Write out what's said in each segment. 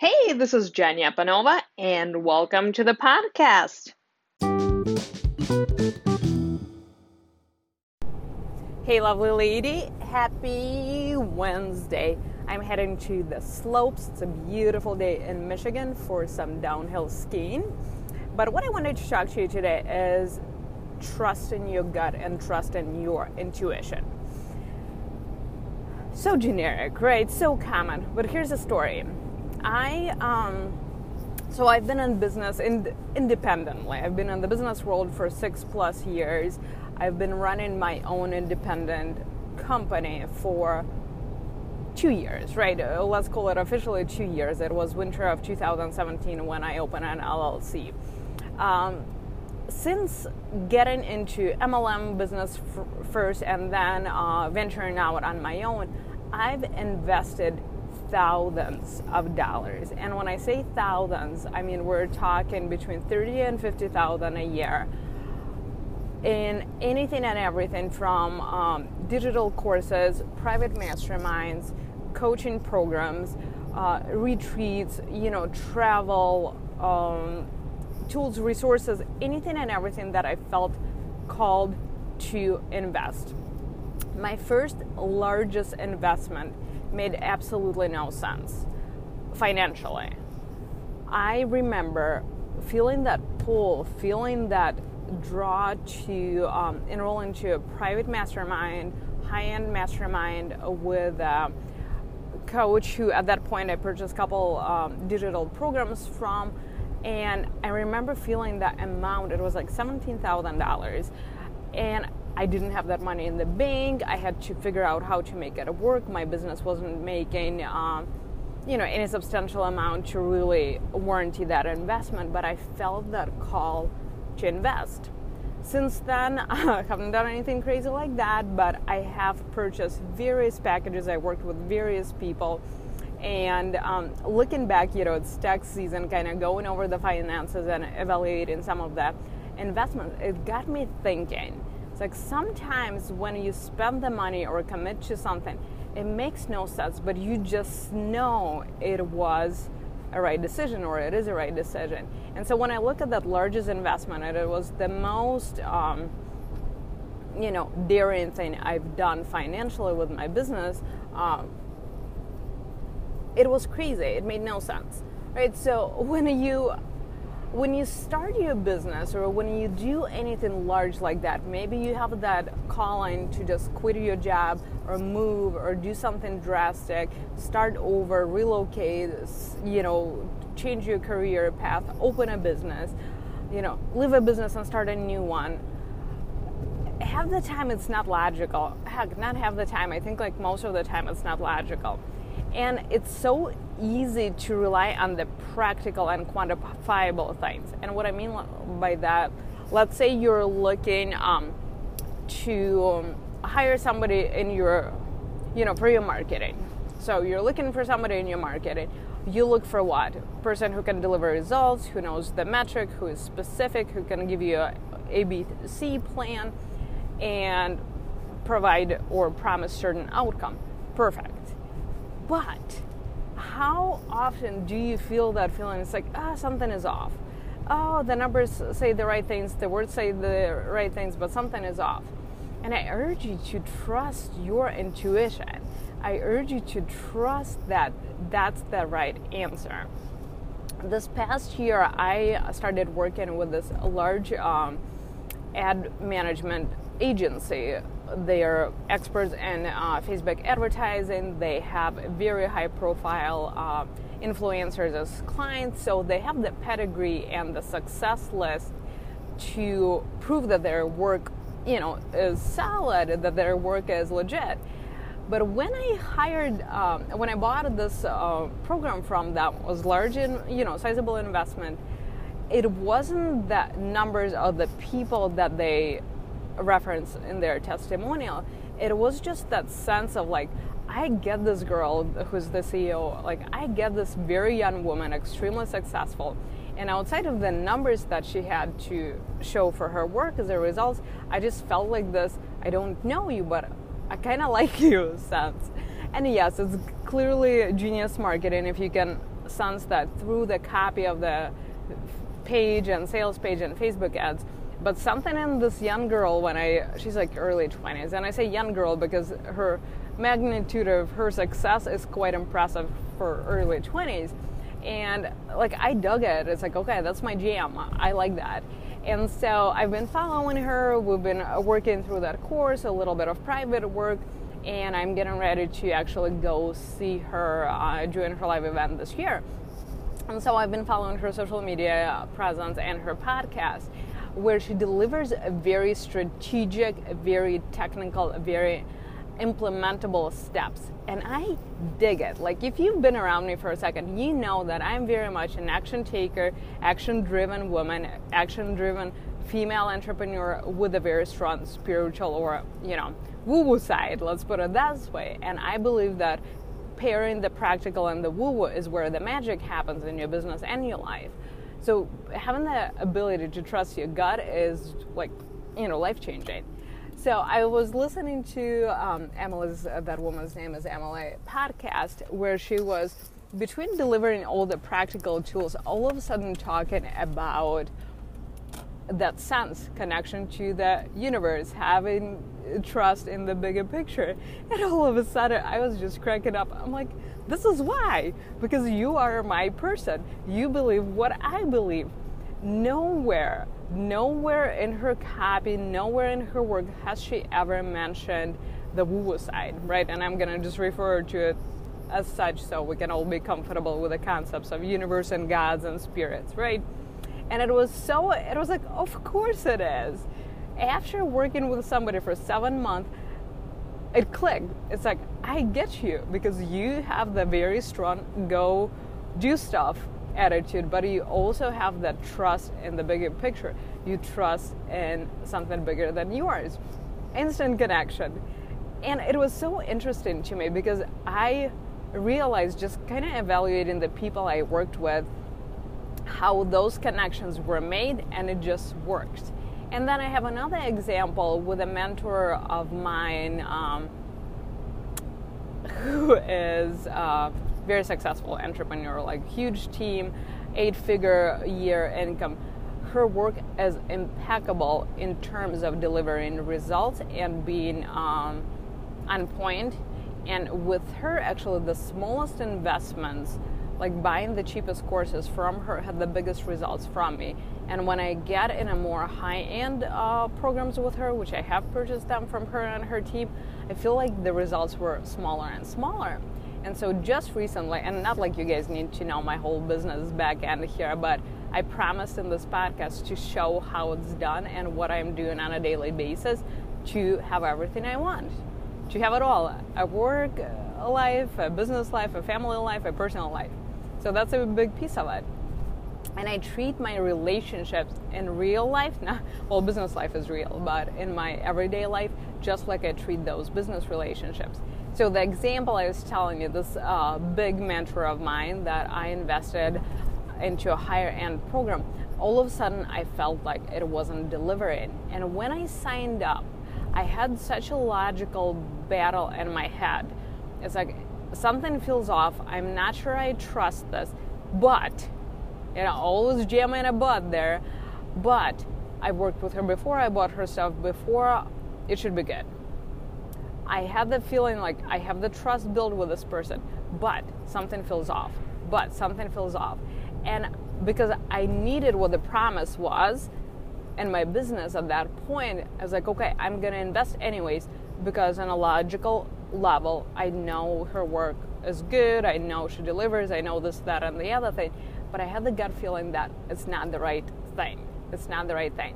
Hey, this is Jenya Panova, and welcome to the podcast. Hey, lovely lady. Happy Wednesday. I'm heading to the slopes. It's a beautiful day in Michigan for some downhill skiing. But what I wanted to talk to you today is trust in your gut and trust in your intuition. So generic, right? So common. But here's a story. I've been in business independently. I've been in the business world for 6+ years. I've been running my own independent company for 2 years, right? Let's call it officially 2 years. It was winter of 2017 when I opened an LLC. Since getting into MLM business first and then venturing out on my own, I've invested thousands of dollars. And when I say thousands, I mean we're talking between $30,000 and $50,000 a year in anything and everything from digital courses, private masterminds, coaching programs, retreats, travel, tools, resources, anything and everything that I felt called to invest. My first largest investment made absolutely no sense financially. I remember feeling that pull, feeling that draw to enroll into a private mastermind, high-end mastermind with a coach who at that point I purchased a couple digital programs from, and I remember feeling that amount. It was like $17,000, and I didn't have that money in the bank. I had to figure out how to make it work. My business wasn't making, any substantial amount to really warranty that investment, but I felt that call to invest. Since then, I haven't done anything crazy like that, but I have purchased various packages. I worked with various people. And looking back, it's tax season, kind of going over the finances and evaluating some of the investments, it got me thinking. It's like sometimes when you spend the money or commit to something, it makes no sense, but you just know it was a right decision or it is a right decision. And so when I look at that largest investment, it was the most, daring thing I've done financially with my business. It was crazy. It made no sense, right? So when you start your business or when you do anything large like that, maybe you have that calling to just quit your job or move or do something drastic, start over, relocate, change your career path, open a business, leave a business and start a new one. Half the time it's not logical. Heck, not half the time. I think like most of the time it's not logical. And it's so easy to rely on the practical and quantifiable things. And what I mean by that, let's say you're looking to hire somebody in your, for your marketing. So you're looking for somebody in your marketing. You look for what? Person who can deliver results, who knows the metric, who is specific, who can give you a ABC plan and provide or promise certain outcome. Perfect. But how often do you feel that feeling? It's like, something is off. Oh, the numbers say the right things, the words say the right things, but something is off. And I urge you to trust your intuition. I urge you to trust that that's the right answer. This past year, I started working with this large ad management agency. They are experts in Facebook advertising. They have very high-profile influencers as clients, so they have the pedigree and the success list to prove that their work, is solid, that their work is legit. But when when I bought this program from them, was large and sizable investment. It wasn't the numbers of the people that they reference in their testimonial. It was just that sense of like, I get this girl who's the CEO, like I get this very young woman, extremely successful, and outside of the numbers that she had to show for her work as a result, I just felt like this, I don't know you, but I kind of like you sense. And yes, it's clearly genius marketing if you can Sunstart through the copy of the page and sales page and Facebook ads. But something in this young girl, she's like early 20s, and I say young girl because her magnitude of her success is quite impressive for early 20s. And like, I dug it. It's like, okay, that's my jam. I like that. And so I've been following her. We've been working through that course, a little bit of private work, and I'm getting ready to actually go see her during her live event this year. And so I've been following her social media presence and her podcast, where she delivers a very strategic, very technical, very implementable steps. And I dig it. Like, if you've been around me for a second, you know that I'm very much an action taker, action driven woman, action driven female entrepreneur with a very strong spiritual or, you know, woo-woo side, let's put it that way. And I believe that pairing the practical and the woo-woo is where the magic happens in your business and your life. So having the ability to trust your gut is, like, you know, life-changing. So I was listening to Emily's, that woman's name is Emily, podcast, where she was, between delivering all the practical tools, all of a sudden talking about that sense, connection to the universe, having trust in the bigger picture. And all of a sudden I was just cracking up. I'm like, this is why, because you are my person. You believe what I believe. Nowhere in her copy, nowhere in her work has she ever mentioned the woo-woo side, right? And I'm gonna just refer to it as such so we can all be comfortable with the concepts of universe and gods and spirits, right? And it was like, of course it is. After working with somebody for 7 months, it clicked. It's like, I get you, because you have the very strong go do stuff attitude, but you also have that trust in the bigger picture. You trust in something bigger than yours. Instant connection. And it was so interesting to me because I realized, just kind of evaluating the people I worked with, how those connections were made, and it just worked. And then I have another example with a mentor of mine who is a very successful entrepreneur, like huge team, 8-figure year income. Her work is impeccable in terms of delivering results and being on point. And with her, actually, the smallest investments, like buying the cheapest courses from her, had the biggest results from me. And when I get in a more high-end programs with her, which I have purchased them from her and her team, I feel like the results were smaller and smaller. And so just recently, and not like you guys need to know my whole business back end here, but I promised in this podcast to show how it's done and what I'm doing on a daily basis to have everything I want, to have it all, a work life, a business life, a family life, a personal life. So that's a big piece of it. And I treat my relationships in real life, well, business life is real, but in my everyday life, just like I treat those business relationships. So the example I was telling you, this big mentor of mine that I invested into a higher end program, all of a sudden I felt like it wasn't delivering. And when I signed up, I had such a logical battle in my head. It's like, something feels off. I'm not sure I trust this, but, you know, always jamming a butt there. But I worked with her before, I bought her stuff before, it should be good. I had the feeling like I have the trust built with this person, but something feels off, but something feels off. And because I needed what the promise was in my business at that point, I was like, okay, I'm gonna invest anyways, because on a logical level, I know her work is good, I know she delivers, I know this, that, and the other thing, but I had the gut feeling that it's not the right thing. It's not the right thing.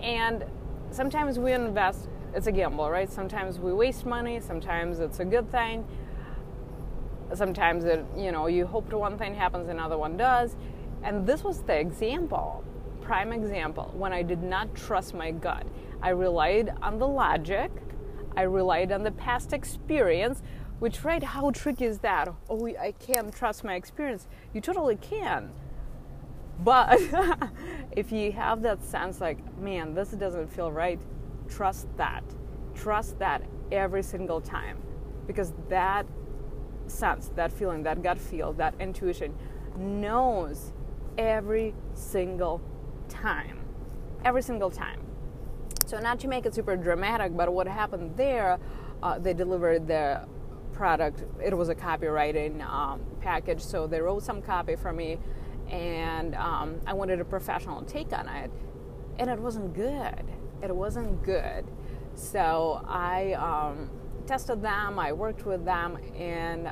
And sometimes we invest, it's a gamble, right? Sometimes we waste money, sometimes it's a good thing. Sometimes it, you know, you hope one thing happens, another one does. And this was the example, prime example, when I did not trust my gut. I relied on the logic, I relied on the past experience, which, right, how tricky is that? Oh, I can't trust my experience. You totally can. But if you have that sense like, man, this doesn't feel right, trust that. Trust that every single time. Because that sense, that feeling, that gut feel, that intuition knows every single time. So not to make it super dramatic, but what happened there, they delivered the product. It was a copywriting package, so they wrote some copy for me, and I wanted a professional take on it, and it wasn't good. So I tested them, I worked with them, and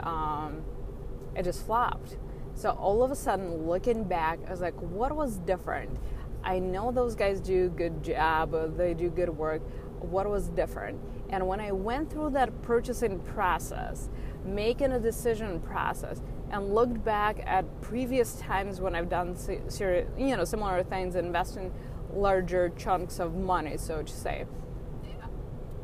it just flopped. So all of a sudden, looking back, I was like, what was different? I know those guys do a good job, they do good work. What was different? And when I went through that purchasing process, making a decision process, and looked back at previous times when I've done similar things, investing larger chunks of money, so to say,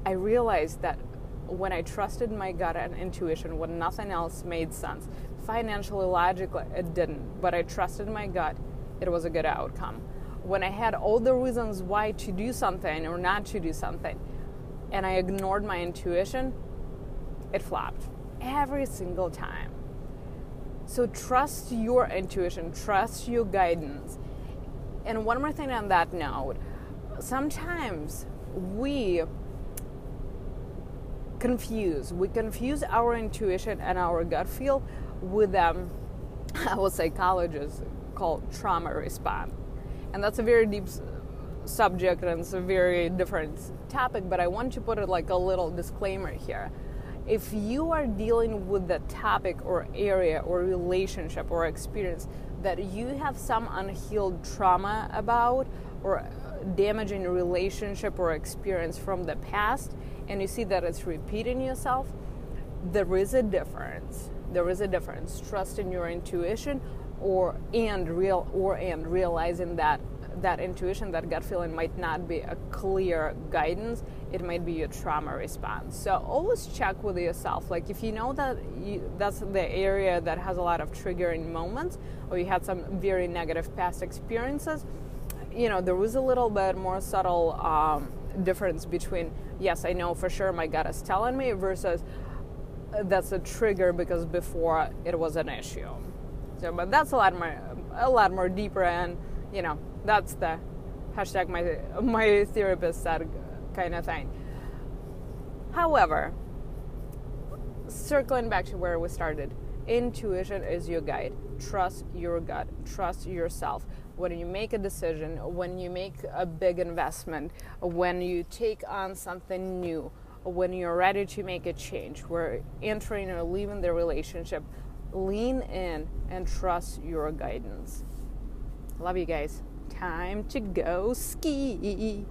I realized that when I trusted my gut and intuition, when nothing else made sense, financially, logically, it didn't, but I trusted my gut, it was a good outcome. When I had all the reasons why to do something or not to do something, and I ignored my intuition, it flopped every single time. So trust your intuition, trust your guidance. And one more thing on that note, sometimes we confuse our intuition and our gut feel with what psychologists call trauma response. And that's a very deep subject, and it's a very different topic, but I want to put it like a little disclaimer here. If you are dealing with the topic or area or relationship or experience that you have some unhealed trauma about, or damaging relationship or experience from the past, and you see that it's repeating yourself, there is a difference. Trust in your intuition and realizing that intuition, that gut feeling might not be a clear guidance. It might be your trauma response. So always check with yourself. Like if you know that that's the area that has a lot of triggering moments, or you had some very negative past experiences, there was a little bit more subtle difference between, yes, I know for sure my gut is telling me, versus that's a trigger because before it was an issue. So, but that's a lot more deeper, and that's the hashtag my therapist said kind of thing. However, circling back to where we started, intuition is your guide. Trust your gut. Trust yourself. When you make a decision, when you make a big investment, when you take on something new, when you're ready to make a change, we're entering or leaving the relationship, lean in and trust your guidance. Love you guys. Time to go ski.